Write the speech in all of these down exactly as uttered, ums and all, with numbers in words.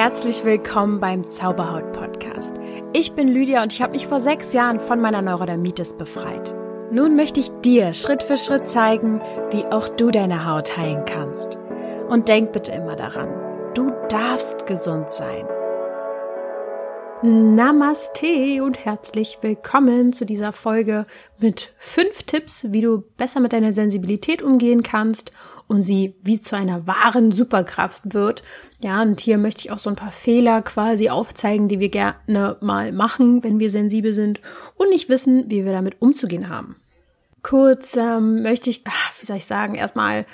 Herzlich willkommen beim Zauberhaut-Podcast. Ich bin Lydia und ich habe mich vor sechs Jahren von meiner Neurodermitis befreit. Nun möchte ich dir Schritt für Schritt zeigen, wie auch du deine Haut heilen kannst. Und denk bitte immer daran, du darfst gesund sein. Namaste und herzlich willkommen zu dieser Folge mit fünf Tipps, wie du besser mit deiner Sensibilität umgehen kannst und sie wie zu einer wahren Superkraft wird. Ja, und hier möchte ich auch so ein paar Fehler quasi aufzeigen, die wir gerne mal machen, wenn wir sensibel sind und nicht wissen, wie wir damit umzugehen haben. Kurz ähm, möchte ich, ach, wie soll ich sagen, erstmal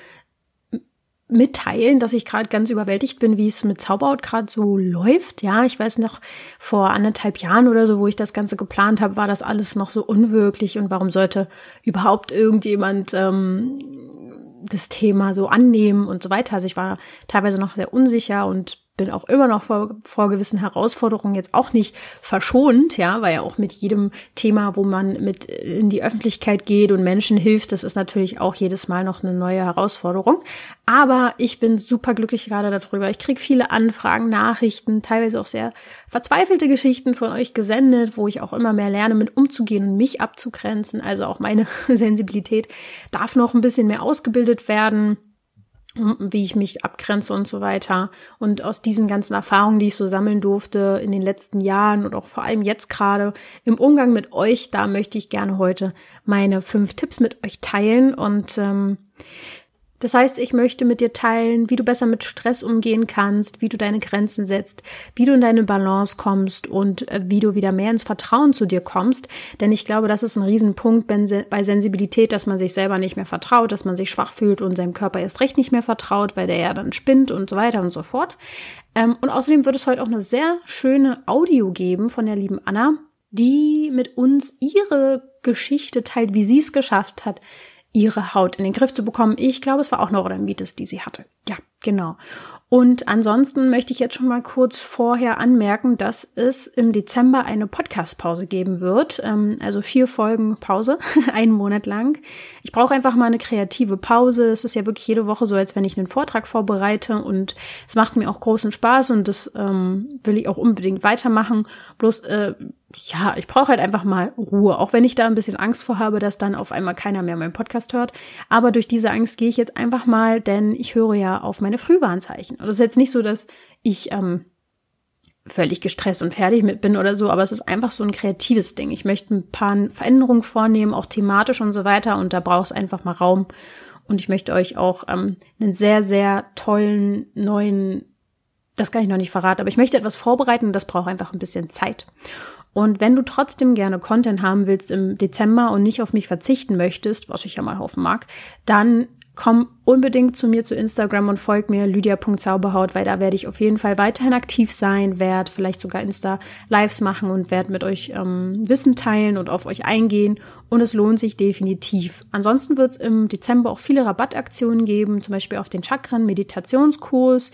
mitteilen, dass ich gerade ganz überwältigt bin, wie es mit Zauberhaut gerade so läuft. Ja, ich weiß noch, vor anderthalb Jahren oder so, wo ich das Ganze geplant habe, war das alles noch so unwirklich und warum sollte überhaupt irgendjemand ähm, das Thema so annehmen und so weiter. Also ich war teilweise noch sehr unsicher und bin auch immer noch vor, vor gewissen Herausforderungen jetzt auch nicht verschont, ja, weil ja auch mit jedem Thema, wo man mit in die Öffentlichkeit geht und Menschen hilft, das ist natürlich auch jedes Mal noch eine neue Herausforderung. Aber ich bin super glücklich gerade darüber. Ich kriege viele Anfragen, Nachrichten, teilweise auch sehr verzweifelte Geschichten von euch gesendet, wo ich auch immer mehr lerne, mit umzugehen und mich abzugrenzen. Also auch meine Sensibilität darf noch ein bisschen mehr ausgebildet werden, wie ich mich abgrenze und so weiter. Und aus diesen ganzen Erfahrungen, die ich so sammeln durfte in den letzten Jahren und auch vor allem jetzt gerade im Umgang mit euch, da möchte ich gerne heute meine fünf Tipps mit euch teilen. Und ähm, das heißt, ich möchte mit dir teilen, wie du besser mit Stress umgehen kannst, wie du deine Grenzen setzt, wie du in deine Balance kommst und äh, wie du wieder mehr ins Vertrauen zu dir kommst. Denn ich glaube, das ist ein Riesenpunkt bei Sensibilität, dass man sich selber nicht mehr vertraut, dass man sich schwach fühlt und seinem Körper erst recht nicht mehr vertraut, weil der ja dann spinnt und so weiter und so fort. Ähm, und außerdem wird es heute auch eine sehr schöne Audio geben von der lieben Anna, die mit uns ihre Geschichte teilt, wie sie es geschafft hat, ihre Haut in den Griff zu bekommen. Ich glaube, es war auch Neurodermitis, die sie hatte. Ja, genau. Und ansonsten möchte ich jetzt schon mal kurz vorher anmerken, dass es im Dezember eine Podcast-Pause geben wird. Also vier Folgen Pause, einen Monat lang. Ich brauche einfach mal eine kreative Pause. Es ist ja wirklich jede Woche so, als wenn ich einen Vortrag vorbereite. Und es macht mir auch großen Spaß und das ähm, will ich auch unbedingt weitermachen. Bloß, äh, ja, ich brauche halt einfach mal Ruhe. Auch wenn ich da ein bisschen Angst vor habe, dass dann auf einmal keiner mehr meinen Podcast hört. Aber durch diese Angst gehe ich jetzt einfach mal, denn ich höre ja auf meine Frühwarnzeichen. Und es ist jetzt nicht so, dass ich ähm, völlig gestresst und fertig mit bin oder so, aber es ist einfach so ein kreatives Ding. Ich möchte ein paar Veränderungen vornehmen, auch thematisch und so weiter. Und da braucht es einfach mal Raum. Und ich möchte euch auch ähm, einen sehr, sehr tollen neuen, das kann ich noch nicht verraten, aber ich möchte etwas vorbereiten und das braucht einfach ein bisschen Zeit. Und wenn du trotzdem gerne Content haben willst im Dezember und nicht auf mich verzichten möchtest, was ich ja mal hoffen mag, dann komm unbedingt zu mir zu Instagram und folg mir lydia punkt zauberhaut, weil da werde ich auf jeden Fall weiterhin aktiv sein, werde vielleicht sogar Insta-Lives machen und werde mit euch ähm, Wissen teilen und auf euch eingehen und es lohnt sich definitiv. Ansonsten wird es im Dezember auch viele Rabattaktionen geben, zum Beispiel auf den Chakren-Meditationskurs.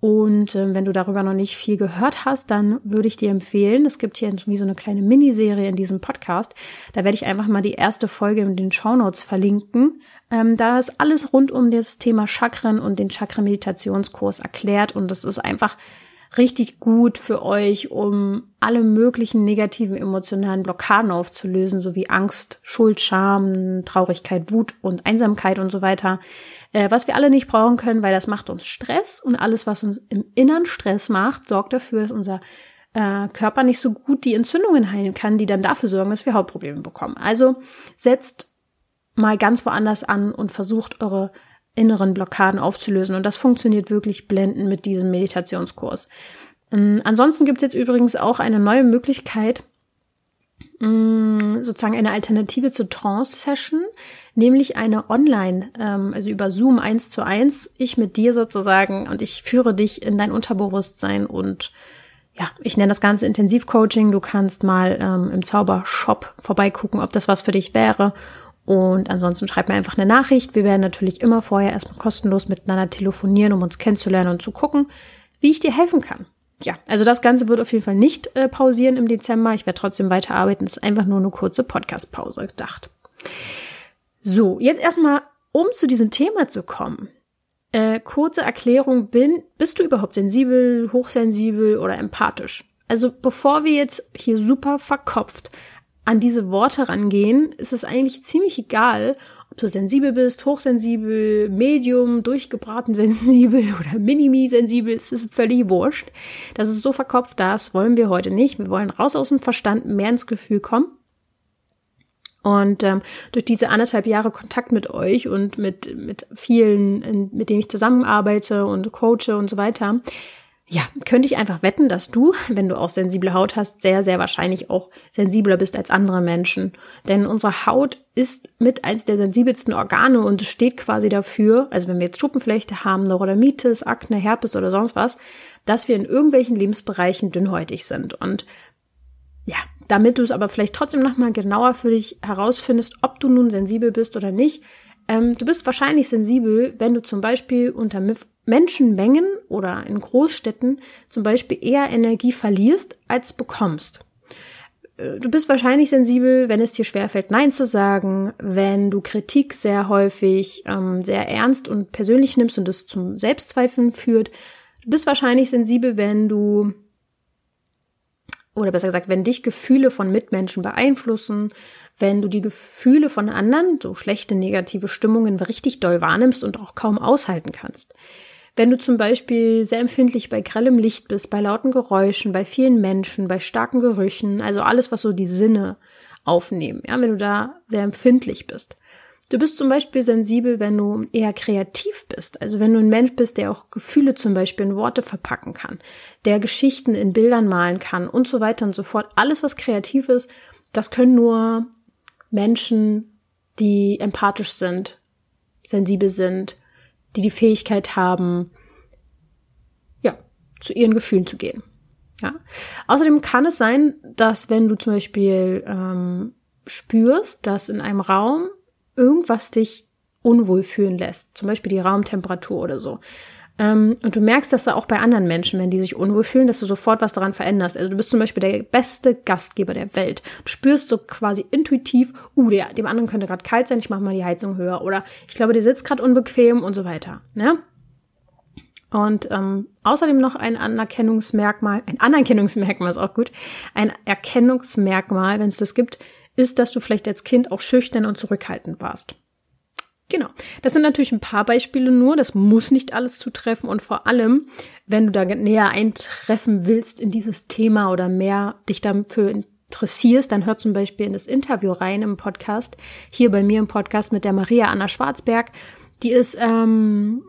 Und äh, wenn du darüber noch nicht viel gehört hast, dann würde ich dir empfehlen, es gibt hier wie so eine kleine Miniserie in diesem Podcast, da werde ich einfach mal die erste Folge in den Shownotes verlinken. Ähm, da ist alles rund um das Thema Chakren und den Chakra-Meditationskurs erklärt und das ist einfach richtig gut für euch, um alle möglichen negativen emotionalen Blockaden aufzulösen, sowie Angst, Schuld, Scham, Traurigkeit, Wut und Einsamkeit und so weiter. Was wir alle nicht brauchen können, weil das macht uns Stress und alles, was uns im Inneren Stress macht, sorgt dafür, dass unser äh, Körper nicht so gut die Entzündungen heilen kann, die dann dafür sorgen, dass wir Hautprobleme bekommen. Also setzt mal ganz woanders an und versucht, eure inneren Blockaden aufzulösen. Und das funktioniert wirklich blendend mit diesem Meditationskurs. Ähm, ansonsten gibt es jetzt übrigens auch eine neue Möglichkeit, sozusagen eine Alternative zur Trance-Session, nämlich eine online, ähm, also über Zoom eins zu eins, ich mit dir sozusagen und ich führe dich in dein Unterbewusstsein und ja, ich nenne das Ganze Intensivcoaching. Du kannst mal ähm, im Zaubershop vorbeigucken, ob das was für dich wäre und ansonsten schreib mir einfach eine Nachricht. Wir werden natürlich immer vorher erstmal kostenlos miteinander telefonieren, um uns kennenzulernen und zu gucken, wie ich dir helfen kann. Ja, also das Ganze wird auf jeden Fall nicht äh, pausieren im Dezember. Ich werde trotzdem weiterarbeiten. Es ist einfach nur eine kurze Podcast-Pause gedacht. So, jetzt erstmal, um zu diesem Thema zu kommen. Äh, kurze Erklärung bin, bist du überhaupt sensibel, hochsensibel oder empathisch? Also bevor wir jetzt hier super verkopft an diese Worte rangehen, ist es eigentlich ziemlich egal, ob du sensibel bist, hochsensibel, medium, durchgebraten sensibel oder minimi-sensibel, es ist völlig wurscht. Das ist so verkopft, das wollen wir heute nicht. Wir wollen raus aus dem Verstand, mehr ins Gefühl kommen. Und ähm, durch diese anderthalb Jahre Kontakt mit euch und mit mit vielen, mit denen ich zusammenarbeite und coache und so weiter, ja, könnte ich einfach wetten, dass du, wenn du auch sensible Haut hast, sehr, sehr wahrscheinlich auch sensibler bist als andere Menschen. Denn unsere Haut ist mit eins der sensibelsten Organe und steht quasi dafür, also wenn wir jetzt Schuppenflechte haben, Neurodermitis, Akne, Herpes oder sonst was, dass wir in irgendwelchen Lebensbereichen dünnhäutig sind. Und ja, damit du es aber vielleicht trotzdem nochmal genauer für dich herausfindest, ob du nun sensibel bist oder nicht, ähm, du bist wahrscheinlich sensibel, wenn du zum Beispiel unter Mif- Menschenmengen oder in Großstädten zum Beispiel eher Energie verlierst, als bekommst. Du bist wahrscheinlich sensibel, wenn es dir schwerfällt, Nein zu sagen, wenn du Kritik sehr häufig ähm, sehr ernst und persönlich nimmst und es zum Selbstzweifeln führt. Du bist wahrscheinlich sensibel, wenn du, oder besser gesagt, wenn dich Gefühle von Mitmenschen beeinflussen, wenn du die Gefühle von anderen, so schlechte, negative Stimmungen, richtig doll wahrnimmst und auch kaum aushalten kannst. Wenn du zum Beispiel sehr empfindlich bei grellem Licht bist, bei lauten Geräuschen, bei vielen Menschen, bei starken Gerüchen, also alles, was so die Sinne aufnehmen, ja, wenn du da sehr empfindlich bist. Du bist zum Beispiel sensibel, wenn du eher kreativ bist, also wenn du ein Mensch bist, der auch Gefühle zum Beispiel in Worte verpacken kann, der Geschichten in Bildern malen kann und so weiter und so fort. Alles, was kreativ ist, das können nur Menschen, die empathisch sind, sensibel sind, die die Fähigkeit haben, ja, zu ihren Gefühlen zu gehen. Ja. Außerdem kann es sein, dass wenn du zum Beispiel ähm, spürst, dass in einem Raum irgendwas dich unwohl fühlen lässt, zum Beispiel die Raumtemperatur oder so. Ähm, und du merkst, dass da auch bei anderen Menschen, wenn die sich unwohl fühlen, dass du sofort was daran veränderst. Also du bist zum Beispiel der beste Gastgeber der Welt. Du spürst so quasi intuitiv, uh, der, dem anderen könnte gerade kalt sein, ich mache mal die Heizung höher. Oder ich glaube, der sitzt gerade unbequem und so weiter. Ne? Und ähm, außerdem noch ein Anerkennungsmerkmal, ein Anerkennungsmerkmal ist auch gut, ein Erkennungsmerkmal, wenn es das gibt, ist, dass du vielleicht als Kind auch schüchtern und zurückhaltend warst. Genau, das sind natürlich ein paar Beispiele nur, das muss nicht alles zutreffen und vor allem, wenn du da näher eintreffen willst in dieses Thema oder mehr dich dafür interessierst, dann hör zum Beispiel in das Interview rein im Podcast, hier bei mir im Podcast mit der Maria Anna Schwarzberg, die ist ähm,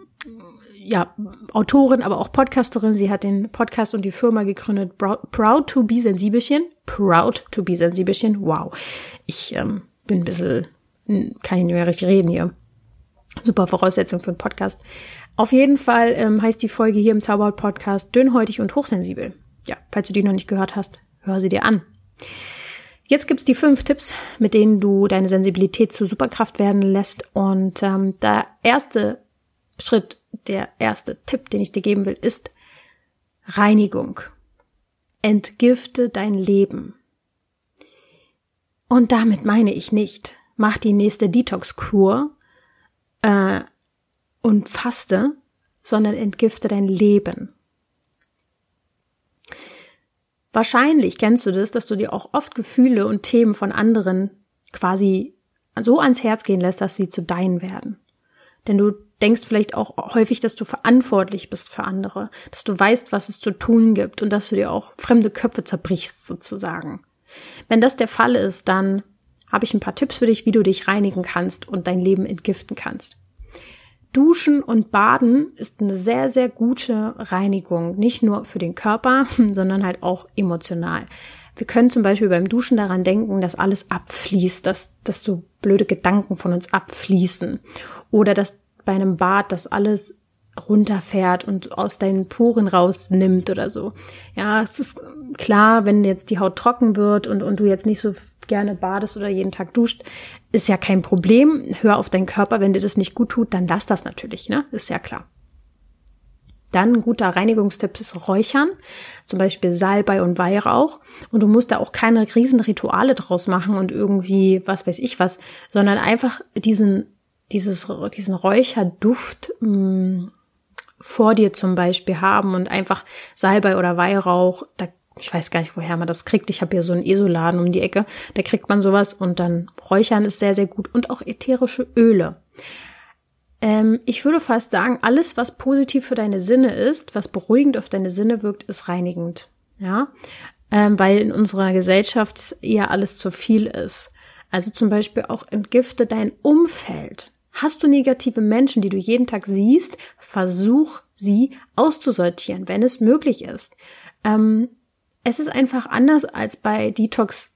ja Autorin, aber auch Podcasterin, sie hat den Podcast und die Firma gegründet, Proud to be Sensibelchen, Proud to be Sensibelchen, wow, ich ähm, bin ein bisschen, kann ich nicht mehr richtig reden hier. Super Voraussetzung für einen Podcast. Auf jeden Fall ähm, heißt die Folge hier im Zauberhaut-Podcast dünnhäutig und hochsensibel. Ja, falls du die noch nicht gehört hast, hör sie dir an. Jetzt gibt's die fünf Tipps, mit denen du deine Sensibilität zur Superkraft werden lässt. Und ähm, der erste Schritt, der erste Tipp, den ich dir geben will, ist Reinigung. Entgifte dein Leben. Und damit meine ich nicht, mach die nächste Detox-Kur und faste, sondern entgifte dein Leben. Wahrscheinlich kennst du das, dass du dir auch oft Gefühle und Themen von anderen quasi so ans Herz gehen lässt, dass sie zu deinen werden. Denn du denkst vielleicht auch häufig, dass du verantwortlich bist für andere, dass du weißt, was es zu tun gibt und dass du dir auch fremde Köpfe zerbrichst sozusagen. Wenn das der Fall ist, dann habe ich ein paar Tipps für dich, wie du dich reinigen kannst und dein Leben entgiften kannst. Duschen und Baden ist eine sehr, sehr gute Reinigung, nicht nur für den Körper, sondern halt auch emotional. Wir können zum Beispiel beim Duschen daran denken, dass alles abfließt, dass, dass so blöde Gedanken von uns abfließen oder dass bei einem Bad das alles runterfährt und aus deinen Poren rausnimmt oder so. Ja, es ist klar, wenn jetzt die Haut trocken wird und, und du jetzt nicht so gerne badest oder jeden Tag duscht, ist ja kein Problem. Hör auf deinen Körper, wenn dir das nicht gut tut, dann lass das natürlich, ne? Ist ja klar. Dann ein guter Reinigungstipp ist Räuchern, zum Beispiel Salbei und Weihrauch. Und du musst da auch keine riesen Rituale draus machen und irgendwie was weiß ich was, sondern einfach diesen, dieses, diesen Räucherduft, mh, vor dir zum Beispiel haben und einfach Salbei oder Weihrauch, da, ich weiß gar nicht, woher man das kriegt. Ich habe hier so einen Esoladen um die Ecke, da kriegt man sowas und dann Räuchern ist sehr, sehr gut und auch ätherische Öle. Ähm, ich würde fast sagen, alles, was positiv für deine Sinne ist, was beruhigend auf deine Sinne wirkt, ist reinigend, ja, ähm, weil in unserer Gesellschaft eher alles zu viel ist. Also zum Beispiel auch entgifte dein Umfeld. Hast du negative Menschen, die du jeden Tag siehst, versuch sie auszusortieren, wenn es möglich ist. Ähm, es ist einfach anders als bei Detox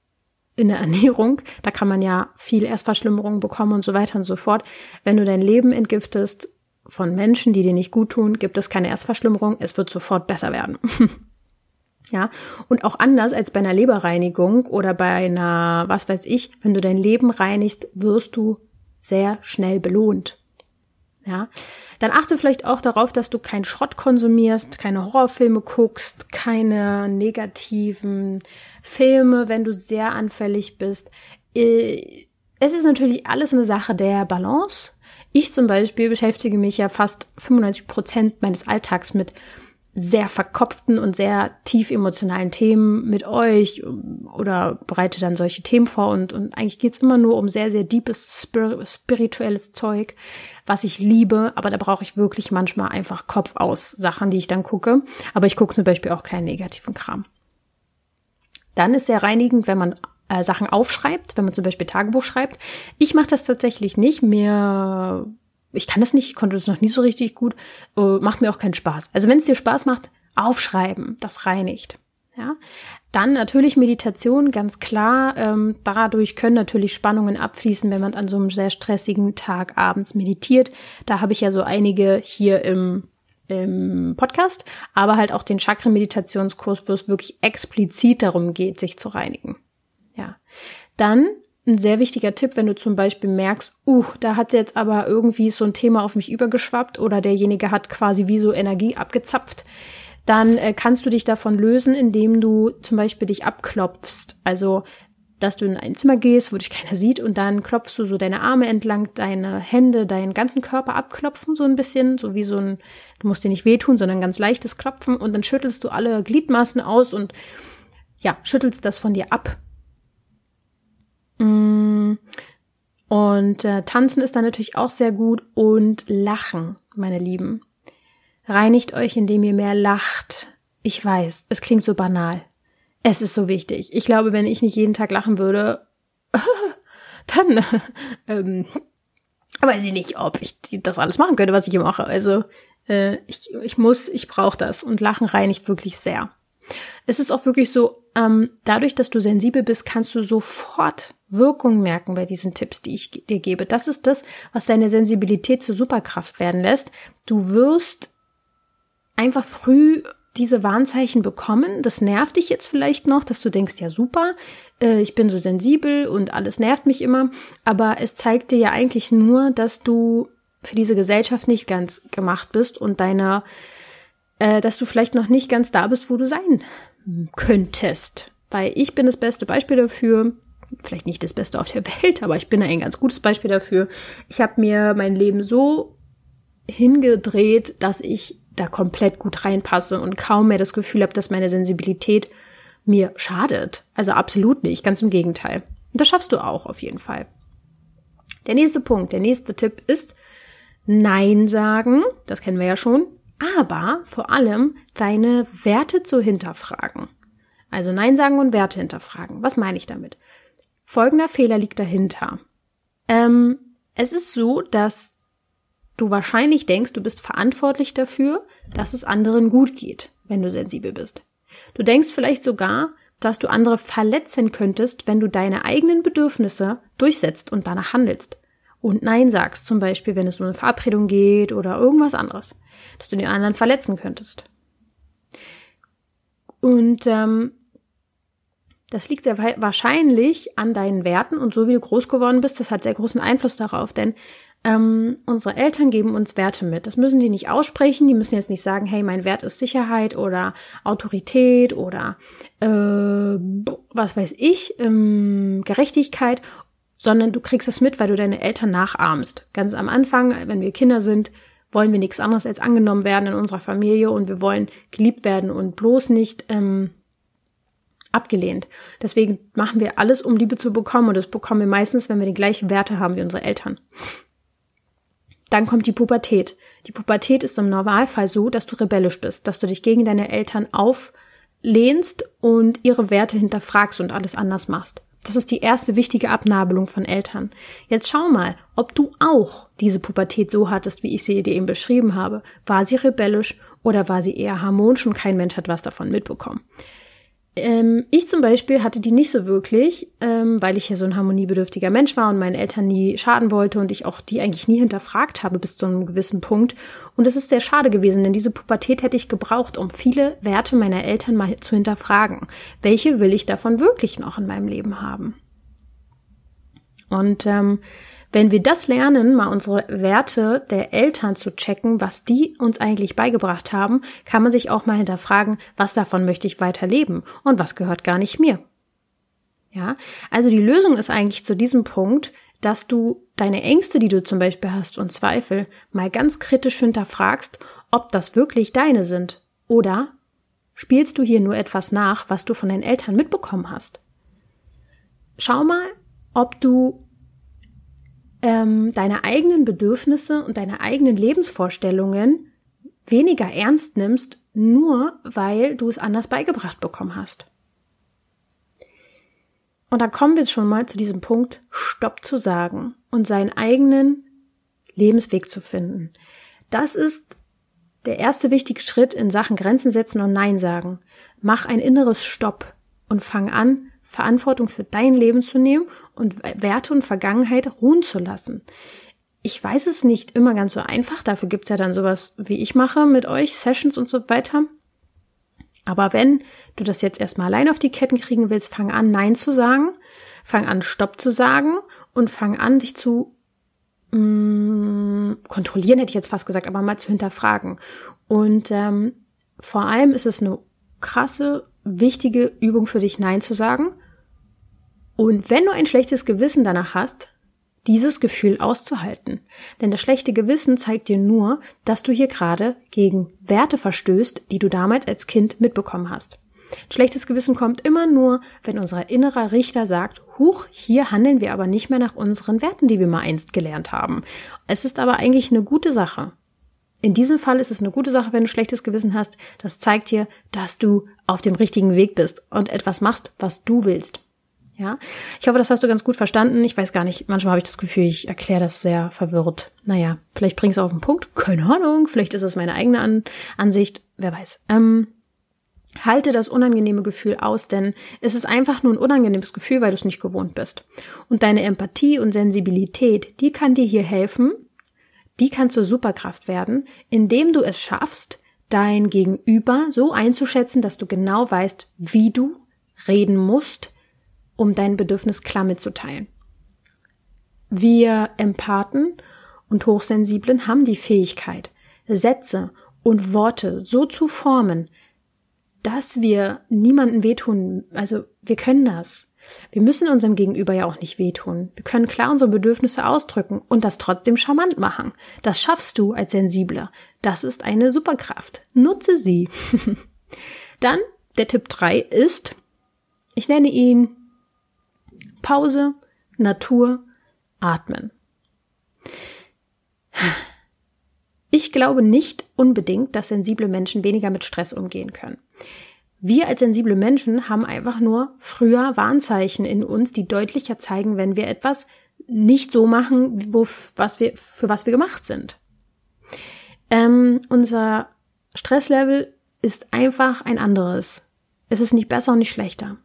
in der Ernährung. Da kann man ja viel Erstverschlimmerungen bekommen und so weiter und so fort. Wenn du dein Leben entgiftest von Menschen, die dir nicht gut tun, gibt es keine Erstverschlimmerung. Es wird sofort besser werden. Ja, und auch anders als bei einer Leberreinigung oder bei einer, was weiß ich, wenn du dein Leben reinigst, wirst du sehr schnell belohnt. Ja, dann achte vielleicht auch darauf, dass du keinen Schrott konsumierst, keine Horrorfilme guckst, keine negativen Filme, wenn du sehr anfällig bist. Es ist natürlich alles eine Sache der Balance. Ich zum Beispiel beschäftige mich ja fast fünfundneunzig Prozent meines Alltags mit sehr verkopften und sehr tief emotionalen Themen mit euch oder bereite dann solche Themen vor und, und eigentlich geht's immer nur um sehr, sehr deepes spir- spirituelles Zeug, was ich liebe, aber da brauche ich wirklich manchmal einfach Kopf aus Sachen, die ich dann gucke, aber ich gucke zum Beispiel auch keinen negativen Kram. Dann ist sehr reinigend, wenn man äh, Sachen aufschreibt, wenn man zum Beispiel Tagebuch schreibt. Ich mache das tatsächlich nicht mehr. Ich kann das nicht, ich konnte das noch nie so richtig gut, äh, macht mir auch keinen Spaß. Also wenn es dir Spaß macht, aufschreiben, das reinigt. Ja? Dann natürlich Meditation, ganz klar. Ähm, dadurch können natürlich Spannungen abfließen, wenn man an so einem sehr stressigen Tag abends meditiert. Da habe ich ja so einige hier im, im Podcast, aber halt auch den Chakra-Meditationskurs, wo es wirklich explizit darum geht, sich zu reinigen. Ja, dann ein sehr wichtiger Tipp, wenn du zum Beispiel merkst, uh, da hat jetzt aber irgendwie so ein Thema auf mich übergeschwappt oder derjenige hat quasi wie so Energie abgezapft, dann äh, kannst du dich davon lösen, indem du zum Beispiel dich abklopfst. Also, dass du in ein Zimmer gehst, wo dich keiner sieht und dann klopfst du so deine Arme entlang, deine Hände, deinen ganzen Körper abklopfen so ein bisschen, so wie so ein, du musst dir nicht wehtun, sondern ganz leichtes Klopfen und dann schüttelst du alle Gliedmaßen aus und ja, schüttelst das von dir ab. Und äh, tanzen ist dann natürlich auch sehr gut und lachen, meine Lieben. Reinigt euch, indem ihr mehr lacht. Ich weiß, es klingt so banal. Es ist so wichtig. Ich glaube, wenn ich nicht jeden Tag lachen würde, dann ähm, weiß ich nicht, ob ich das alles machen könnte, was ich hier mache. Also äh, ich, ich muss, ich brauche das und Lachen reinigt wirklich sehr. Es ist auch wirklich so, ähm, dadurch, dass du sensibel bist, kannst du sofort Wirkung merken bei diesen Tipps, die ich dir gebe. Das ist das, was deine Sensibilität zur Superkraft werden lässt. Du wirst einfach früh diese Warnzeichen bekommen. Das nervt dich jetzt vielleicht noch, dass du denkst, ja super, äh, ich bin so sensibel und alles nervt mich immer. Aber es zeigt dir ja eigentlich nur, dass du für diese Gesellschaft nicht ganz gemacht bist und deiner dass du vielleicht noch nicht ganz da bist, wo du sein könntest. Weil ich bin das beste Beispiel dafür, vielleicht nicht das Beste auf der Welt, aber ich bin ein ganz gutes Beispiel dafür. Ich habe mir mein Leben so hingedreht, dass ich da komplett gut reinpasse und kaum mehr das Gefühl habe, dass meine Sensibilität mir schadet. Also absolut nicht, ganz im Gegenteil. Und das schaffst du auch auf jeden Fall. Der nächste Punkt, der nächste Tipp ist Nein sagen, das kennen wir ja schon. Aber vor allem deine Werte zu hinterfragen. Also Nein sagen und Werte hinterfragen. Was meine ich damit? Folgender Fehler liegt dahinter. Ähm, es ist so, dass du wahrscheinlich denkst, du bist verantwortlich dafür, dass es anderen gut geht, wenn du sensibel bist. Du denkst vielleicht sogar, dass du andere verletzen könntest, wenn du deine eigenen Bedürfnisse durchsetzt und danach handelst. Und Nein sagst, zum Beispiel, wenn es um eine Verabredung geht oder irgendwas anderes, dass du den anderen verletzen könntest. Und ähm, das liegt sehr wahrscheinlich an deinen Werten und so wie du groß geworden bist, das hat sehr großen Einfluss darauf, denn ähm, unsere Eltern geben uns Werte mit. Das müssen die nicht aussprechen, die müssen jetzt nicht sagen, hey, mein Wert ist Sicherheit oder Autorität oder äh, was weiß ich, ähm, Gerechtigkeit. Sondern du kriegst es mit, weil du deine Eltern nachahmst. Ganz am Anfang, wenn wir Kinder sind, wollen wir nichts anderes als angenommen werden in unserer Familie und wir wollen geliebt werden und bloß nicht ähm, abgelehnt. Deswegen machen wir alles, um Liebe zu bekommen, und das bekommen wir meistens, wenn wir die gleichen Werte haben wie unsere Eltern. Dann kommt die Pubertät. Die Pubertät ist im Normalfall so, dass du rebellisch bist, dass du dich gegen deine Eltern auflehnst und ihre Werte hinterfragst und alles anders machst. Das ist die erste wichtige Abnabelung von Eltern. Jetzt schau mal, ob du auch diese Pubertät so hattest, wie ich sie dir eben beschrieben habe. War sie rebellisch oder war sie eher harmonisch und kein Mensch hat was davon mitbekommen? Ähm, ich zum Beispiel hatte die nicht so wirklich, ähm, weil ich ja so ein harmoniebedürftiger Mensch war und meinen Eltern nie schaden wollte und ich auch die eigentlich nie hinterfragt habe bis zu einem gewissen Punkt. Und das ist sehr schade gewesen, denn diese Pubertät hätte ich gebraucht, um viele Werte meiner Eltern mal zu hinterfragen. Welche will ich davon wirklich noch in meinem Leben haben? Und ähm, wenn wir das lernen, mal unsere Werte der Eltern zu checken, was die uns eigentlich beigebracht haben, kann man sich auch mal hinterfragen, was davon möchte ich weiterleben und was gehört gar nicht mir. Ja, also die Lösung ist eigentlich zu diesem Punkt, dass du deine Ängste, die du zum Beispiel hast und Zweifel, mal ganz kritisch hinterfragst, ob das wirklich deine sind oder spielst du hier nur etwas nach, was du von deinen Eltern mitbekommen hast. Schau mal, ob du Ähm, deine eigenen Bedürfnisse und deine eigenen Lebensvorstellungen weniger ernst nimmst, nur weil du es anders beigebracht bekommen hast. Und dann kommen wir jetzt schon mal zu diesem Punkt, Stopp zu sagen und seinen eigenen Lebensweg zu finden. Das ist der erste wichtige Schritt in Sachen Grenzen setzen und Nein sagen. Mach ein inneres Stopp und fang an, Verantwortung für dein Leben zu nehmen und Werte und Vergangenheit ruhen zu lassen. Ich weiß es nicht immer ganz so einfach, dafür gibt's ja dann sowas, wie ich mache mit euch, Sessions und so weiter. Aber wenn du das jetzt erstmal allein auf die Ketten kriegen willst, fang an, Nein zu sagen, fang an, Stopp zu sagen und fang an, dich zu mh, kontrollieren, hätte ich jetzt fast gesagt, aber mal zu hinterfragen. Und ähm, vor allem ist es eine krasse, wichtige Übung für dich, Nein zu sagen. Und wenn du ein schlechtes Gewissen danach hast, dieses Gefühl auszuhalten. Denn das schlechte Gewissen zeigt dir nur, dass du hier gerade gegen Werte verstößt, die du damals als Kind mitbekommen hast. Schlechtes Gewissen kommt immer nur, wenn unser innerer Richter sagt, huch, hier handeln wir aber nicht mehr nach unseren Werten, die wir mal einst gelernt haben. Es ist aber eigentlich eine gute Sache. In diesem Fall ist es eine gute Sache, wenn du schlechtes Gewissen hast. Das zeigt dir, dass du auf dem richtigen Weg bist und etwas machst, was du willst. Ja, ich hoffe, das hast du ganz gut verstanden. Ich weiß gar nicht, manchmal habe ich das Gefühl, ich erkläre das sehr verwirrt. Naja, vielleicht bringst du auf den Punkt. Keine Ahnung, vielleicht ist es meine eigene An- Ansicht. Wer weiß. Ähm, halte das unangenehme Gefühl aus, denn es ist einfach nur ein unangenehmes Gefühl, weil du es nicht gewohnt bist. Und deine Empathie und Sensibilität, die kann dir hier helfen, die kann zur Superkraft werden, indem du es schaffst, dein Gegenüber so einzuschätzen, dass du genau weißt, wie du reden musst, um dein Bedürfnis klar mitzuteilen. Wir Empathen und Hochsensiblen haben die Fähigkeit, Sätze und Worte so zu formen, dass wir niemandem wehtun. Also wir können das. Wir müssen unserem Gegenüber ja auch nicht wehtun. Wir können klar unsere Bedürfnisse ausdrücken und das trotzdem charmant machen. Das schaffst du als Sensibler. Das ist eine Superkraft. Nutze sie. Dann der Tipp drei ist, ich nenne ihn Pause, Natur, Atmen. Ich glaube nicht unbedingt, dass sensible Menschen weniger mit Stress umgehen können. Wir als sensible Menschen haben einfach nur früher Warnzeichen in uns, die deutlicher zeigen, wenn wir etwas nicht so machen, wo, was wir, für was wir gemacht sind. Ähm, unser Stresslevel ist einfach ein anderes. Es ist nicht besser und nicht schlechter.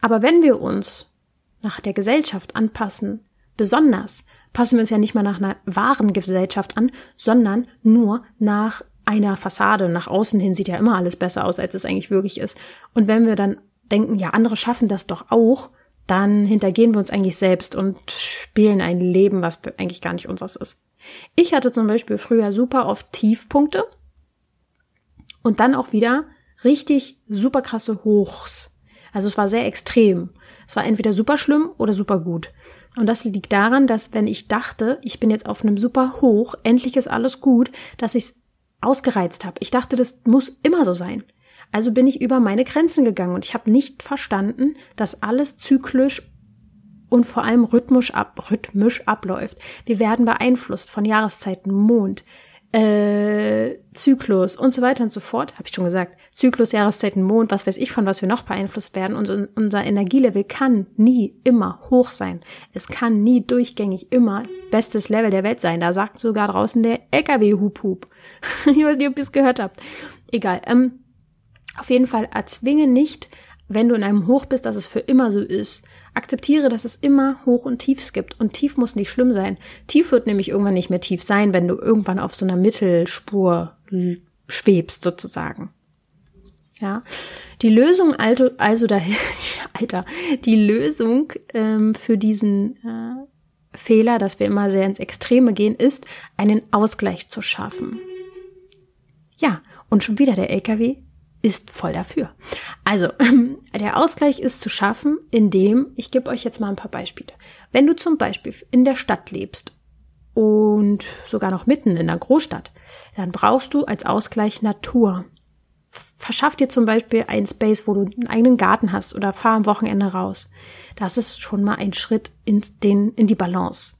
Aber wenn wir uns nach der Gesellschaft anpassen, besonders passen wir uns ja nicht mal nach einer wahren Gesellschaft an, sondern nur nach einer Fassade. Nach außen hin sieht ja immer alles besser aus, als es eigentlich wirklich ist. Und wenn wir dann denken, ja, andere schaffen das doch auch, dann hintergehen wir uns eigentlich selbst und spielen ein Leben, was eigentlich gar nicht unseres ist. Ich hatte zum Beispiel früher super oft Tiefpunkte und dann auch wieder richtig super krasse Hochs. Also es war sehr extrem. Es war entweder super schlimm oder super gut. Und das liegt daran, dass wenn ich dachte, ich bin jetzt auf einem super Hoch, endlich ist alles gut, dass ich es ausgereizt habe. Ich dachte, das muss immer so sein. Also bin ich über meine Grenzen gegangen und ich habe nicht verstanden, dass alles zyklisch und vor allem rhythmisch, ab, rhythmisch abläuft. Wir werden beeinflusst von Jahreszeiten, Mond, äh, Zyklus und so weiter und so fort. Habe ich schon gesagt. Zyklus, Jahreszeiten, Mond, was weiß ich, von was wir noch beeinflusst werden. Unser, unser Energielevel kann nie immer hoch sein. Es kann nie durchgängig immer bestes Level der Welt sein. Da sagt sogar draußen der L K W-Hup-Hup. Ich weiß nicht, ob ihr es gehört habt. Egal. Ähm, auf jeden Fall erzwinge nicht, wenn du in einem Hoch bist, dass es für immer so ist. Akzeptiere, dass es immer Hoch und Tiefs gibt. Und Tief muss nicht schlimm sein. Tief wird nämlich irgendwann nicht mehr tief sein, wenn du irgendwann auf so einer Mittelspur schwebst, sozusagen. Ja. Die Lösung also, also da, Alter, die Lösung ähm, für diesen äh, Fehler, dass wir immer sehr ins Extreme gehen, ist, einen Ausgleich zu schaffen. Ja, und schon wieder der L K W ist voll dafür. Also, der Ausgleich ist zu schaffen, indem, ich gebe euch jetzt mal ein paar Beispiele. Wenn du zum Beispiel in der Stadt lebst und sogar noch mitten in einer Großstadt, dann brauchst du als Ausgleich Natur. Verschaff dir zum Beispiel einen Space, wo du einen eigenen Garten hast oder fahr am Wochenende raus. Das ist schon mal ein Schritt in, den, in die Balance.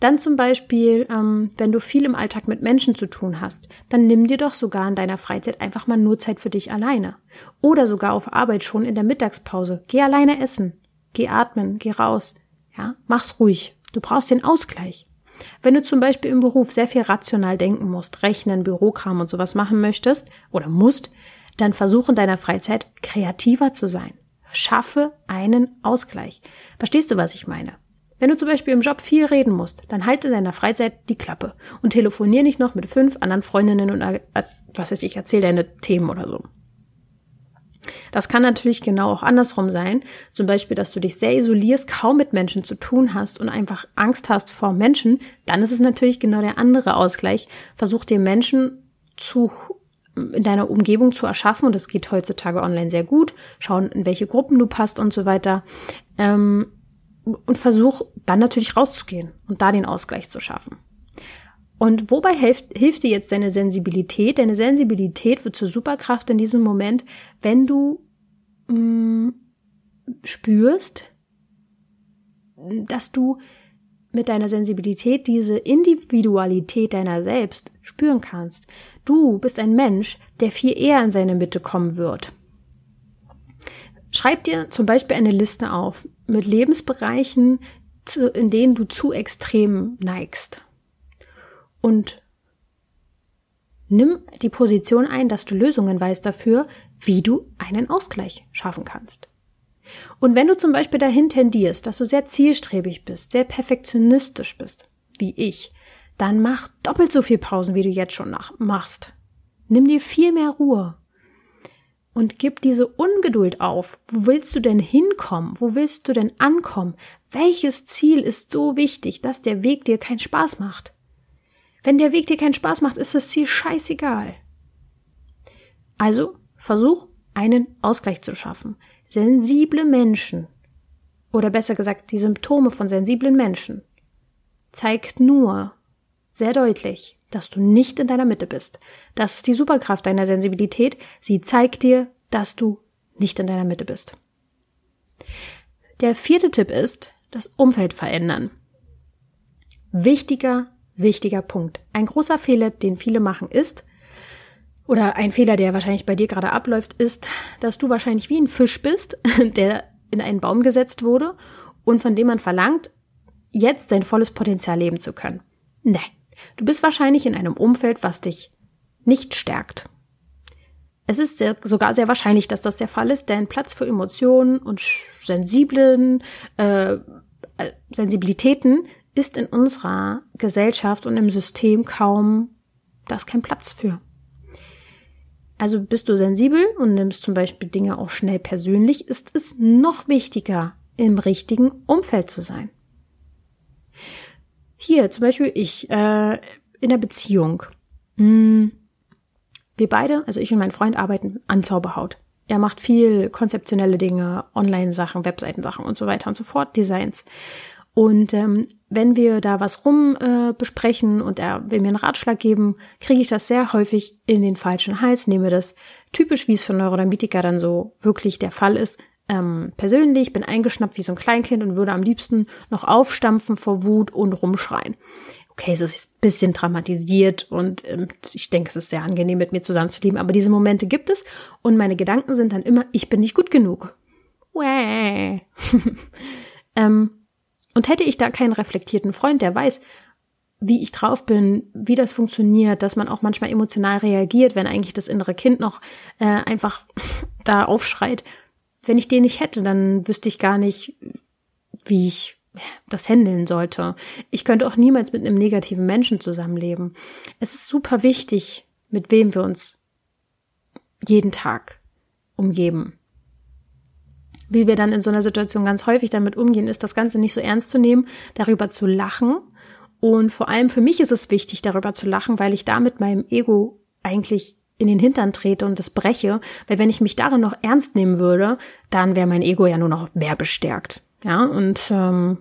Dann zum Beispiel, ähm, wenn du viel im Alltag mit Menschen zu tun hast, dann nimm dir doch sogar in deiner Freizeit einfach mal nur Zeit für dich alleine. Oder sogar auf Arbeit schon in der Mittagspause. Geh alleine essen, geh atmen, geh raus. Ja, mach's ruhig. Du brauchst den Ausgleich. Wenn du zum Beispiel im Beruf sehr viel rational denken musst, rechnen, Bürokram und sowas machen möchtest oder musst, dann versuch in deiner Freizeit kreativer zu sein. Schaffe einen Ausgleich. Verstehst du, was ich meine? Wenn du zum Beispiel im Job viel reden musst, dann halt in deiner Freizeit die Klappe und telefonier nicht noch mit fünf anderen Freundinnen und, äh, was weiß ich, erzähl deine Themen oder so. Das kann natürlich genau auch andersrum sein. Zum Beispiel, dass du dich sehr isolierst, kaum mit Menschen zu tun hast und einfach Angst hast vor Menschen. Dann ist es natürlich genau der andere Ausgleich. Versuch dir Menschen zu, in deiner Umgebung zu erschaffen und das geht heutzutage online sehr gut. Schauen, in welche Gruppen du passt und so weiter. Ähm, Und versuch dann natürlich rauszugehen und da den Ausgleich zu schaffen. Und wobei hilft, hilft dir jetzt deine Sensibilität? Deine Sensibilität wird zur Superkraft in diesem Moment, wenn du mh, spürst, dass du mit deiner Sensibilität diese Individualität deiner selbst spüren kannst. Du bist ein Mensch, der viel eher in seine Mitte kommen wird. Schreib dir zum Beispiel eine Liste auf mit Lebensbereichen, in denen du zu extrem neigst. Und nimm die Position ein, dass du Lösungen weißt dafür, wie du einen Ausgleich schaffen kannst. Und wenn du zum Beispiel dahin tendierst, dass du sehr zielstrebig bist, sehr perfektionistisch bist, wie ich, dann mach doppelt so viel Pausen, wie du jetzt schon machst. Nimm dir viel mehr Ruhe. Und gib diese Ungeduld auf. Wo willst du denn hinkommen? Wo willst du denn ankommen? Welches Ziel ist so wichtig, dass der Weg dir keinen Spaß macht? Wenn der Weg dir keinen Spaß macht, ist das Ziel scheißegal. Also versuch, einen Ausgleich zu schaffen. Sensible Menschen, oder besser gesagt, die Symptome von sensiblen Menschen, zeigt nur sehr deutlich, dass du nicht in deiner Mitte bist. Das ist die Superkraft deiner Sensibilität. Sie zeigt dir, dass du nicht in deiner Mitte bist. Der vierte Tipp ist, das Umfeld verändern. Wichtiger, wichtiger Punkt. Ein großer Fehler, den viele machen, ist, oder ein Fehler, der wahrscheinlich bei dir gerade abläuft, ist, dass du wahrscheinlich wie ein Fisch bist, der in einen Baum gesetzt wurde und von dem man verlangt, jetzt sein volles Potenzial leben zu können. Nee. Du bist wahrscheinlich in einem Umfeld, was dich nicht stärkt. Es ist sehr, sogar sehr wahrscheinlich, dass das der Fall ist, denn Platz für Emotionen und sensiblen äh, Sensibilitäten ist in unserer Gesellschaft und im System kaum, da ist kein Platz für. Also bist du sensibel und nimmst zum Beispiel Dinge auch schnell persönlich, ist es noch wichtiger, im richtigen Umfeld zu sein. Hier, zum Beispiel ich, äh, in der Beziehung. Hm. Wir beide, also ich und mein Freund, arbeiten an Zauberhaut. Er macht viel konzeptionelle Dinge, Online-Sachen, Webseiten-Sachen und so weiter und so fort, Designs. Und ähm, wenn wir da was rum äh, besprechen und er will mir einen Ratschlag geben, kriege ich das sehr häufig in den falschen Hals, nehme das typisch, wie es für Neurodermitiker dann so wirklich der Fall ist, ähm, persönlich, bin eingeschnappt wie so ein Kleinkind und würde am liebsten noch aufstampfen vor Wut und rumschreien. Okay, es ist ein bisschen dramatisiert und ähm, ich denke, es ist sehr angenehm, mit mir zusammenzuleben, aber diese Momente gibt es und meine Gedanken sind dann immer, ich bin nicht gut genug. Wäh. ähm, Und hätte ich da keinen reflektierten Freund, der weiß, wie ich drauf bin, wie das funktioniert, dass man auch manchmal emotional reagiert, wenn eigentlich das innere Kind noch äh, einfach da aufschreit. Wenn ich den nicht hätte, dann wüsste ich gar nicht, wie ich das handeln sollte. Ich könnte auch niemals mit einem negativen Menschen zusammenleben. Es ist super wichtig, mit wem wir uns jeden Tag umgeben. Wie wir dann in so einer Situation ganz häufig damit umgehen, ist das Ganze nicht so ernst zu nehmen, darüber zu lachen. Und vor allem für mich ist es wichtig, darüber zu lachen, weil ich damit meinem Ego eigentlich in den Hintern trete und das breche. Weil wenn ich mich darin noch ernst nehmen würde, dann wäre mein Ego ja nur noch mehr bestärkt. Ja, und ähm,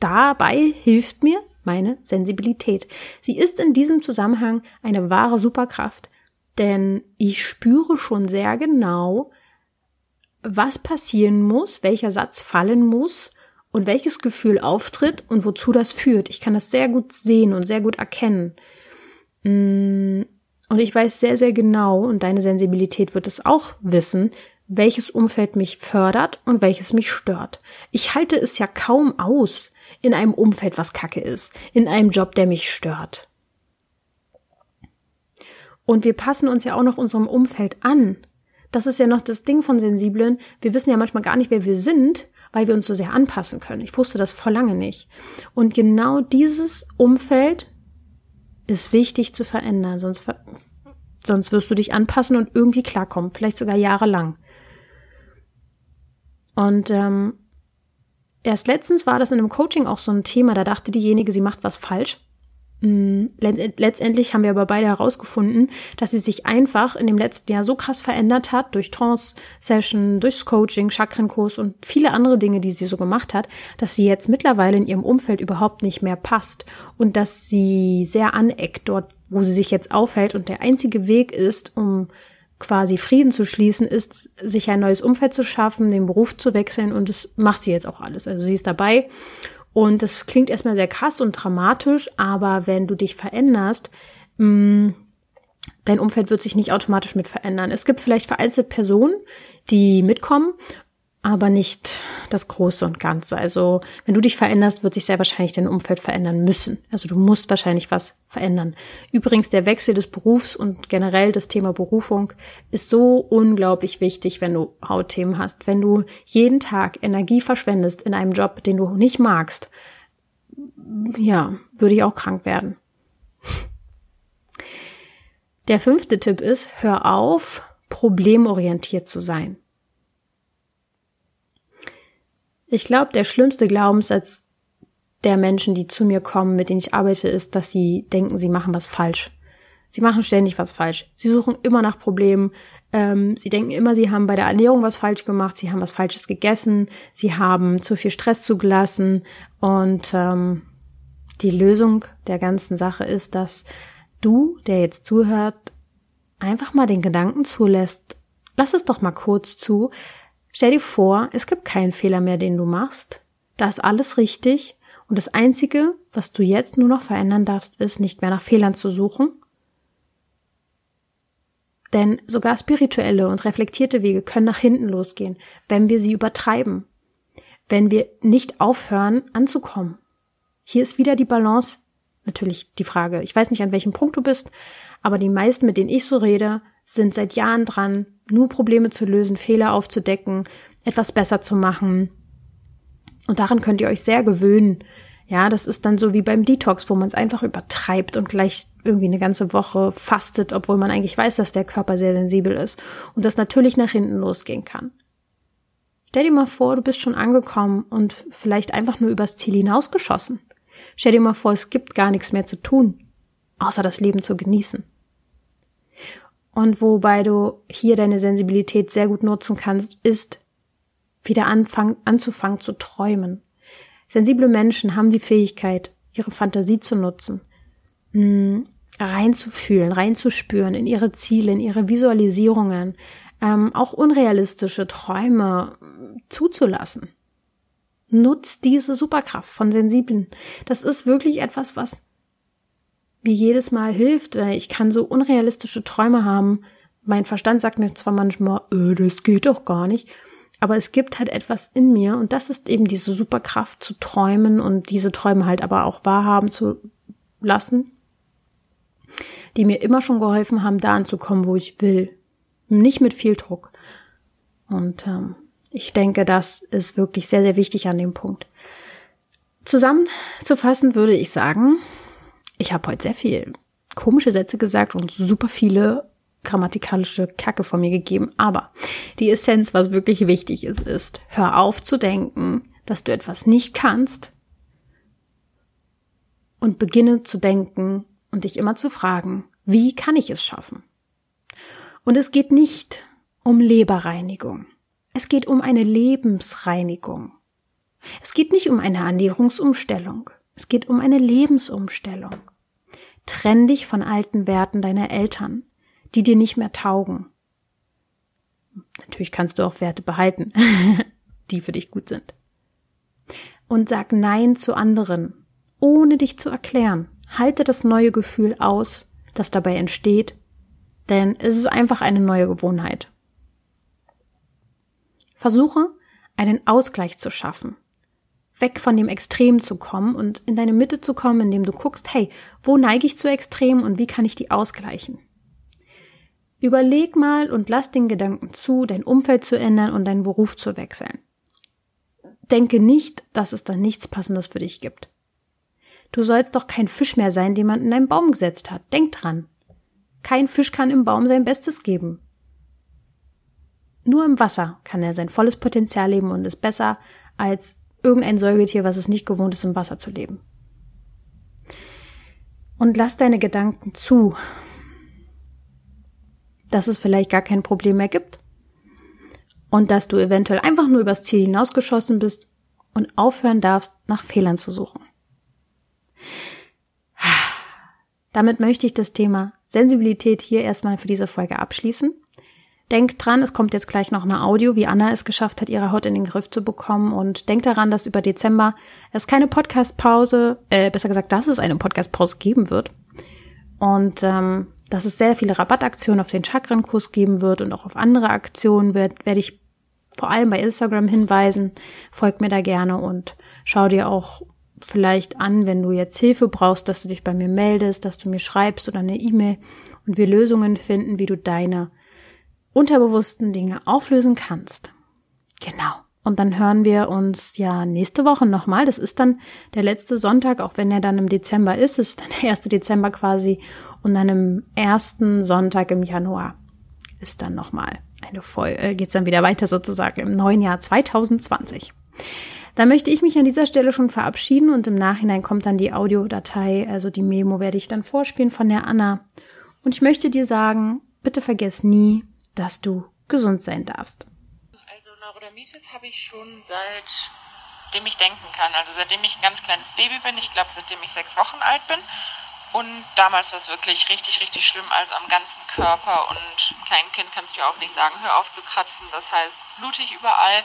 dabei hilft mir meine Sensibilität. Sie ist in diesem Zusammenhang eine wahre Superkraft, denn ich spüre schon sehr genau, was passieren muss, welcher Satz fallen muss und welches Gefühl auftritt und wozu das führt. Ich kann das sehr gut sehen und sehr gut erkennen. Und ich weiß sehr, sehr genau, und deine Sensibilität wird es auch wissen, welches Umfeld mich fördert und welches mich stört. Ich halte es ja kaum aus in einem Umfeld, was kacke ist, in einem Job, der mich stört. Und wir passen uns ja auch noch unserem Umfeld an. Das ist ja noch das Ding von Sensiblen. Wir wissen ja manchmal gar nicht, wer wir sind, weil wir uns so sehr anpassen können. Ich wusste das vor lange nicht. Und genau dieses Umfeld ist wichtig zu verändern. Sonst, ver- sonst wirst du dich anpassen und irgendwie klarkommen. Vielleicht sogar jahrelang. Und ähm, erst letztens war das in einem Coaching auch so ein Thema. Da dachte diejenige, sie macht was falsch. Letztendlich haben wir aber beide herausgefunden, dass sie sich einfach in dem letzten Jahr so krass verändert hat, durch Trance-Session, durchs Coaching, Chakrenkurs und viele andere Dinge, die sie so gemacht hat, dass sie jetzt mittlerweile in ihrem Umfeld überhaupt nicht mehr passt und dass sie sehr aneckt dort, wo sie sich jetzt aufhält, und der einzige Weg ist, um quasi Frieden zu schließen, ist, sich ein neues Umfeld zu schaffen, den Beruf zu wechseln, und das macht sie jetzt auch alles. Also sie ist dabei. Und das klingt erstmal sehr krass und dramatisch, aber wenn du dich veränderst, mh, dein Umfeld wird sich nicht automatisch mit verändern. Es gibt vielleicht vereinzelte Personen, die mitkommen, aber nicht das Große und Ganze. Also wenn du dich veränderst, wird sich sehr wahrscheinlich dein Umfeld verändern müssen. Also du musst wahrscheinlich was verändern. Übrigens, der Wechsel des Berufs und generell das Thema Berufung ist so unglaublich wichtig, wenn du Hautthemen hast. Wenn du jeden Tag Energie verschwendest in einem Job, den du nicht magst, ja, würde ich auch krank werden. Der fünfte Tipp ist, hör auf, problemorientiert zu sein. Ich glaube, der schlimmste Glaubenssatz der Menschen, die zu mir kommen, mit denen ich arbeite, ist, dass sie denken, sie machen was falsch. Sie machen ständig was falsch. Sie suchen immer nach Problemen. Ähm, sie denken immer, sie haben bei der Ernährung was falsch gemacht. Sie haben was Falsches gegessen. Sie haben zu viel Stress zugelassen. Und ähm, die Lösung der ganzen Sache ist, dass du, der jetzt zuhört, einfach mal den Gedanken zulässt. Lass es doch mal kurz zu. Stell dir vor, es gibt keinen Fehler mehr, den du machst. Da ist alles richtig. Und das Einzige, was du jetzt nur noch verändern darfst, ist, nicht mehr nach Fehlern zu suchen. Denn sogar spirituelle und reflektierte Wege können nach hinten losgehen, wenn wir sie übertreiben. Wenn wir nicht aufhören, anzukommen. Hier ist wieder die Balance. Natürlich die Frage, ich weiß nicht, an welchem Punkt du bist, aber die meisten, mit denen ich so rede, sind seit Jahren dran, nur Probleme zu lösen, Fehler aufzudecken, etwas besser zu machen. Und daran könnt ihr euch sehr gewöhnen. Ja, das ist dann so wie beim Detox, wo man es einfach übertreibt und gleich irgendwie eine ganze Woche fastet, obwohl man eigentlich weiß, dass der Körper sehr sensibel ist und das natürlich nach hinten losgehen kann. Stell dir mal vor, du bist schon angekommen und vielleicht einfach nur übers Ziel hinausgeschossen. Stell dir mal vor, es gibt gar nichts mehr zu tun, außer das Leben zu genießen. Und wobei du hier deine Sensibilität sehr gut nutzen kannst, ist, wieder anfangen, anzufangen zu träumen. Sensible Menschen haben die Fähigkeit, ihre Fantasie zu nutzen, mh, reinzufühlen, reinzuspüren in ihre Ziele, in ihre Visualisierungen, ähm, auch unrealistische Träume zuzulassen. Nutzt diese Superkraft von Sensiblen. Das ist wirklich etwas, was mir jedes Mal hilft, weil ich kann so unrealistische Träume haben. Mein Verstand sagt mir zwar manchmal, äh, das geht doch gar nicht, aber es gibt halt etwas in mir und das ist eben diese Superkraft zu träumen und diese Träume halt aber auch wahrhaben zu lassen, die mir immer schon geholfen haben, da anzukommen, wo ich will. Nicht mit viel Druck. Und ähm, ich denke, das ist wirklich sehr, sehr wichtig an dem Punkt. Zusammenzufassen würde ich sagen, ich habe heute sehr viel komische Sätze gesagt und super viele grammatikalische Kacke von mir gegeben. Aber die Essenz, was wirklich wichtig ist, ist, hör auf zu denken, dass du etwas nicht kannst und beginne zu denken und dich immer zu fragen, wie kann ich es schaffen? Und es geht nicht um Leberreinigung. Es geht um eine Lebensreinigung. Es geht nicht um eine Ernährungsumstellung. Es geht um eine Lebensumstellung. Trenn dich von alten Werten deiner Eltern, die dir nicht mehr taugen. Natürlich kannst du auch Werte behalten, die für dich gut sind. Und sag Nein zu anderen, ohne dich zu erklären. Halte das neue Gefühl aus, das dabei entsteht, denn es ist einfach eine neue Gewohnheit. Versuche, einen Ausgleich zu schaffen, weg von dem Extrem zu kommen und in deine Mitte zu kommen, indem du guckst, hey, wo neige ich zu Extremen und wie kann ich die ausgleichen? Überleg mal und lass den Gedanken zu, dein Umfeld zu ändern und deinen Beruf zu wechseln. Denke nicht, dass es dann nichts Passendes für dich gibt. Du sollst doch kein Fisch mehr sein, den man in einen Baum gesetzt hat. Denk dran. Kein Fisch kann im Baum sein Bestes geben. Nur im Wasser kann er sein volles Potenzial leben und ist besser als irgendein Säugetier, was es nicht gewohnt ist, im Wasser zu leben. Und lass deine Gedanken zu, dass es vielleicht gar kein Problem mehr gibt und dass du eventuell einfach nur übers Ziel hinausgeschossen bist und aufhören darfst, nach Fehlern zu suchen. Damit möchte ich das Thema Sensibilität hier erstmal für diese Folge abschließen. Denk dran, es kommt jetzt gleich noch eine Audio, wie Anna es geschafft hat, ihre Haut in den Griff zu bekommen. Und denk daran, dass über Dezember es keine Podcast-Pause, äh, besser gesagt, dass es eine Podcast-Pause geben wird. Und ähm, dass es sehr viele Rabattaktionen auf den Chakrenkurs geben wird und auch auf andere Aktionen wird, werde ich vor allem bei Instagram hinweisen. Folgt mir da gerne und schau dir auch vielleicht an, wenn du jetzt Hilfe brauchst, dass du dich bei mir meldest, dass du mir schreibst oder eine E-Mail und wir Lösungen finden, wie du deine unterbewussten Dinge auflösen kannst. Genau. Und dann hören wir uns ja nächste Woche nochmal. Das ist dann der letzte Sonntag, auch wenn er dann im Dezember ist. Es ist dann der erste Dezember quasi. Und dann im ersten Sonntag im Januar ist dann nochmal eine Folge. Äh, geht's dann wieder weiter sozusagen im neuen Jahr zwanzig zwanzig. Da möchte ich mich an dieser Stelle schon verabschieden und im Nachhinein kommt dann die Audiodatei, also die Memo werde ich dann vorspielen von der Anna. Und ich möchte dir sagen, bitte vergiss nie, dass du gesund sein darfst. Also Neurodermitis habe ich schon seitdem ich denken kann, also seitdem ich ein ganz kleines Baby bin, ich glaube seitdem ich sechs Wochen alt bin und damals war es wirklich richtig, richtig schlimm, also am ganzen Körper und einem kleinen Kind kannst du ja auch nicht sagen, hör auf zu kratzen, das heißt blutig überall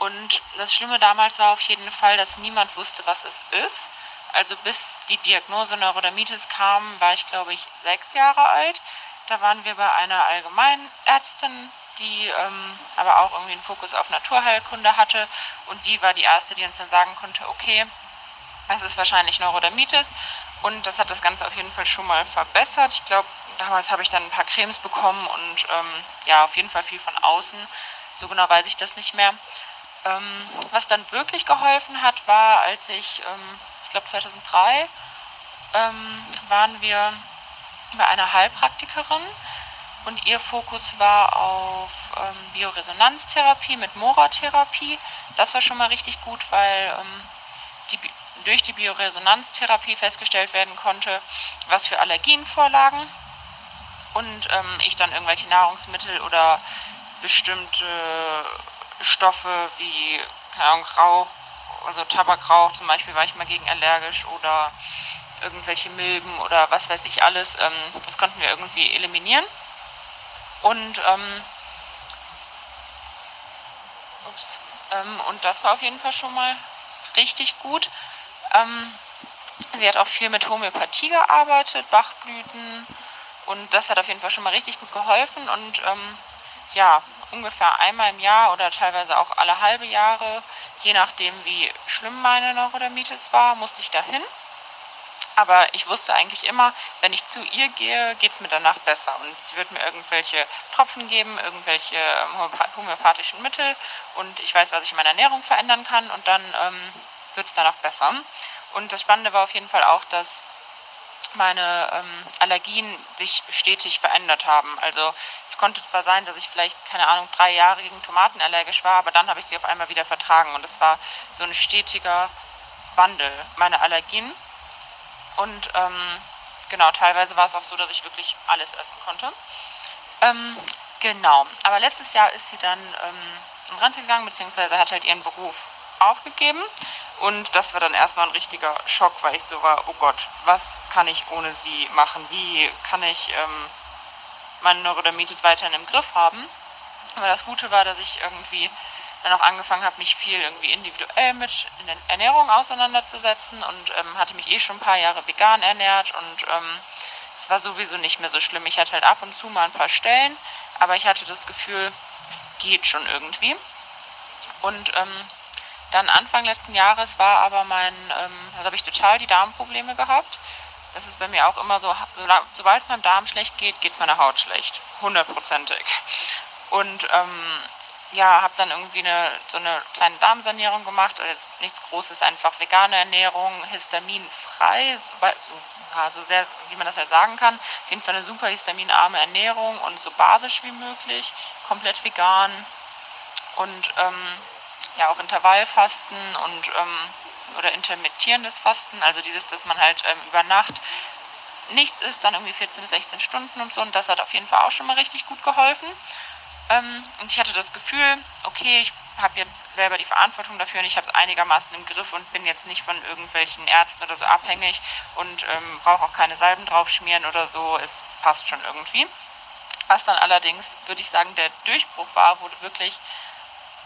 und das Schlimme damals war auf jeden Fall, dass niemand wusste, was es ist, also bis die Diagnose Neurodermitis kam, war ich glaube ich sechs Jahre alt. Da waren wir bei einer Allgemeinärztin, die ähm, aber auch irgendwie einen Fokus auf Naturheilkunde hatte. Und die war die erste, die uns dann sagen konnte, okay, das ist wahrscheinlich Neurodermitis. Und das hat das Ganze auf jeden Fall schon mal verbessert. Ich glaube, damals habe ich dann ein paar Cremes bekommen und ähm, ja, auf jeden Fall viel von außen. So genau weiß ich das nicht mehr. Ähm, was dann wirklich geholfen hat, war, als ich, ähm, ich glaube zweitausenddrei, ähm, waren wir bei einer Heilpraktikerin und ihr Fokus war auf ähm, Bioresonanztherapie mit Mora-Therapie. Das war schon mal richtig gut, weil ähm, die, durch die Bioresonanztherapie festgestellt werden konnte, was für Allergien vorlagen und ähm, ich dann irgendwelche Nahrungsmittel oder bestimmte Stoffe wie keine Ahnung, Rauch also Tabakrauch zum Beispiel war ich mal gegen allergisch oder irgendwelche Milben oder was weiß ich alles, ähm, das konnten wir irgendwie eliminieren. Und, ähm, ups, ähm, und das war auf jeden Fall schon mal richtig gut. Ähm, sie hat auch viel mit Homöopathie gearbeitet, Bachblüten, und das hat auf jeden Fall schon mal richtig gut geholfen. Und ähm, ja, ungefähr einmal im Jahr oder teilweise auch alle halbe Jahre, je nachdem wie schlimm meine Neurodermitis war, musste ich dahin. Aber ich wusste eigentlich immer, wenn ich zu ihr gehe, geht es mir danach besser. Und sie wird mir irgendwelche Tropfen geben, irgendwelche homöopathischen Mittel. Und ich weiß, was ich in meiner Ernährung verändern kann. Und dann ähm, wird es danach besser. Und das Spannende war auf jeden Fall auch, dass meine ähm, Allergien sich stetig verändert haben. Also es konnte zwar sein, dass ich vielleicht, keine Ahnung, drei Jahre gegen Tomaten allergisch war, aber dann habe ich sie auf einmal wieder vertragen. Und das war so ein stetiger Wandel meiner Allergien. Und ähm, genau, teilweise war es auch so, dass ich wirklich alles essen konnte. Ähm, genau, aber letztes Jahr ist sie dann ähm, in Rente gegangen, beziehungsweise hat halt ihren Beruf aufgegeben. Und das war dann erstmal ein richtiger Schock, weil ich so war, oh Gott, was kann ich ohne sie machen? Wie kann ich ähm, meine Neurodermitis weiterhin im Griff haben? Aber das Gute war, dass ich irgendwie dann auch angefangen habe, mich viel irgendwie individuell mit in der Ernährung auseinanderzusetzen und ähm, hatte mich eh schon ein paar Jahre vegan ernährt und ähm, es war sowieso nicht mehr so schlimm. Ich hatte halt ab und zu mal ein paar Stellen, aber ich hatte das Gefühl, es geht schon irgendwie. Und ähm, dann Anfang letzten Jahres war aber mein, ähm, also habe ich total die Darmprobleme gehabt. Das ist bei mir auch immer so, sobald es meinem Darm schlecht geht, geht es meiner Haut schlecht, hundertprozentig. Und ähm, ja, habe dann irgendwie eine, so eine kleine Darmsanierung gemacht, also jetzt nichts Großes, einfach vegane Ernährung, histaminfrei, so, so, ja, so sehr, wie man das halt sagen kann. Auf jeden Fall eine super histaminarme Ernährung und so basisch wie möglich, komplett vegan und ähm, ja auch Intervallfasten und ähm, oder intermittierendes Fasten, also dieses, dass man halt ähm, über Nacht nichts isst, dann irgendwie vierzehn bis sechzehn Stunden und so, und das hat auf jeden Fall auch schon mal richtig gut geholfen. Und ich hatte das Gefühl, okay, ich habe jetzt selber die Verantwortung dafür und ich habe es einigermaßen im Griff und bin jetzt nicht von irgendwelchen Ärzten oder so abhängig und ähm, brauche auch keine Salben draufschmieren oder so, es passt schon irgendwie. Was dann allerdings, würde ich sagen, der Durchbruch war, wo wirklich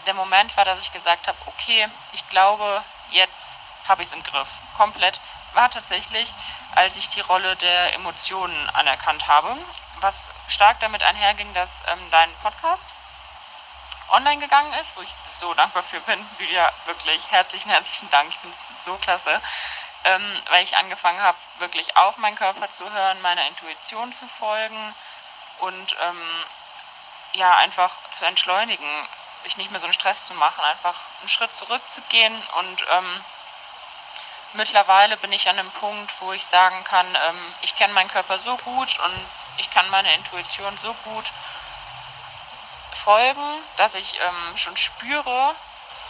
der Moment war, dass ich gesagt habe, okay, ich glaube, jetzt habe ich es im Griff, komplett, war tatsächlich, als ich die Rolle der Emotionen anerkannt habe, was stark damit einherging, dass ähm, dein Podcast online gegangen ist, wo ich so dankbar für bin, Lydia, wirklich herzlichen, herzlichen Dank, ich finde es so klasse, ähm, weil ich angefangen habe, wirklich auf meinen Körper zu hören, meiner Intuition zu folgen und ähm, ja, einfach zu entschleunigen, sich nicht mehr so einen Stress zu machen, einfach einen Schritt zurückzugehen und ähm, mittlerweile bin ich an einem Punkt, wo ich sagen kann, ähm, ich kenne meinen Körper so gut und ich kann meiner Intuition so gut folgen, dass ich ähm, schon spüre,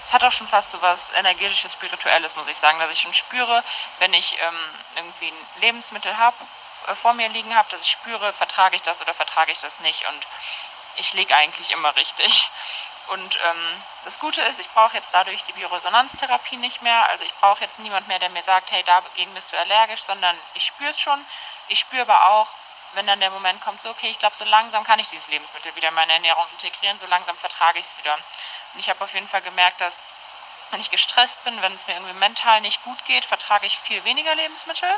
es hat auch schon fast so was energetisches, spirituelles, muss ich sagen, dass ich schon spüre, wenn ich ähm, irgendwie ein Lebensmittel hab, äh, vor mir liegen habe, dass ich spüre, vertrage ich das oder vertrage ich das nicht, und ich lege eigentlich immer richtig. Und ähm, das Gute ist, ich brauche jetzt dadurch die Bioresonanztherapie nicht mehr. Also ich brauche jetzt niemand mehr, der mir sagt, hey, dagegen bist du allergisch, sondern ich spüre es schon. Ich spüre aber auch, wenn dann der Moment kommt, so okay, ich glaube, so langsam kann ich dieses Lebensmittel wieder in meine Ernährung integrieren, so langsam vertrage ich es wieder. Und ich habe auf jeden Fall gemerkt, dass wenn ich gestresst bin, wenn es mir irgendwie mental nicht gut geht, vertrage ich viel weniger Lebensmittel,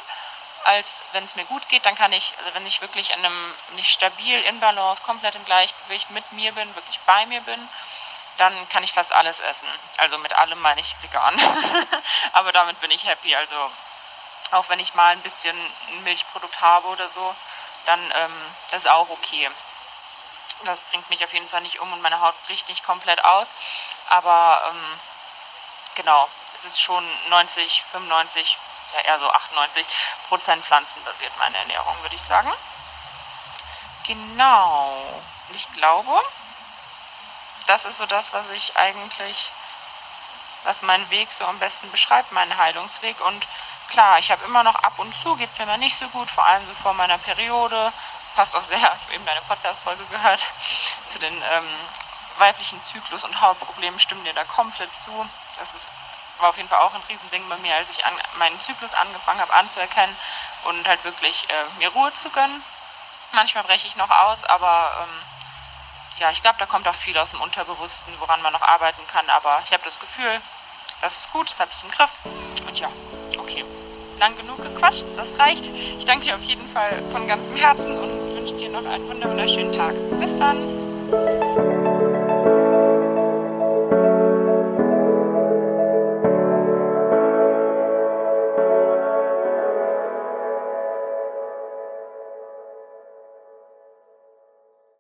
als wenn es mir gut geht. Dann kann ich, also wenn ich wirklich in einem, nicht stabil, in Balance, komplett im Gleichgewicht mit mir bin, wirklich bei mir bin, dann kann ich fast alles essen. Also mit allem meine ich vegan. Aber damit bin ich happy. Also auch wenn ich mal ein bisschen ein Milchprodukt habe oder so, dann ähm, das ist auch okay. Das bringt mich auf jeden Fall nicht um und meine Haut bricht nicht komplett aus. Aber ähm, genau, es ist schon neunzig, fünfundneunzig, ja eher so achtundneunzig Prozent pflanzenbasiert meine Ernährung, würde ich sagen. Genau. Ich glaube, das ist so das, was ich eigentlich, was meinen Weg so am besten beschreibt, meinen Heilungsweg. Und klar, ich habe immer noch ab und zu, geht mir mal nicht so gut, vor allem so vor meiner Periode. Passt auch sehr, ich habe eben deine Podcast-Folge gehört, zu den ähm, weiblichen Zyklus- und Hautproblemen, stimmen dir da komplett zu. Das ist war auf jeden Fall auch ein Riesending bei mir, als ich an, meinen Zyklus angefangen habe anzuerkennen und halt wirklich äh, mir Ruhe zu gönnen. Manchmal breche ich noch aus, aber ähm, ja, ich glaube, da kommt auch viel aus dem Unterbewussten, woran man noch arbeiten kann. Aber ich habe das Gefühl, das ist gut, das habe ich im Griff. Und ja, okay, lang genug gequatscht, das reicht. Ich danke dir auf jeden Fall von ganzem Herzen und wünsche dir noch einen wunderschönen Tag. Bis dann!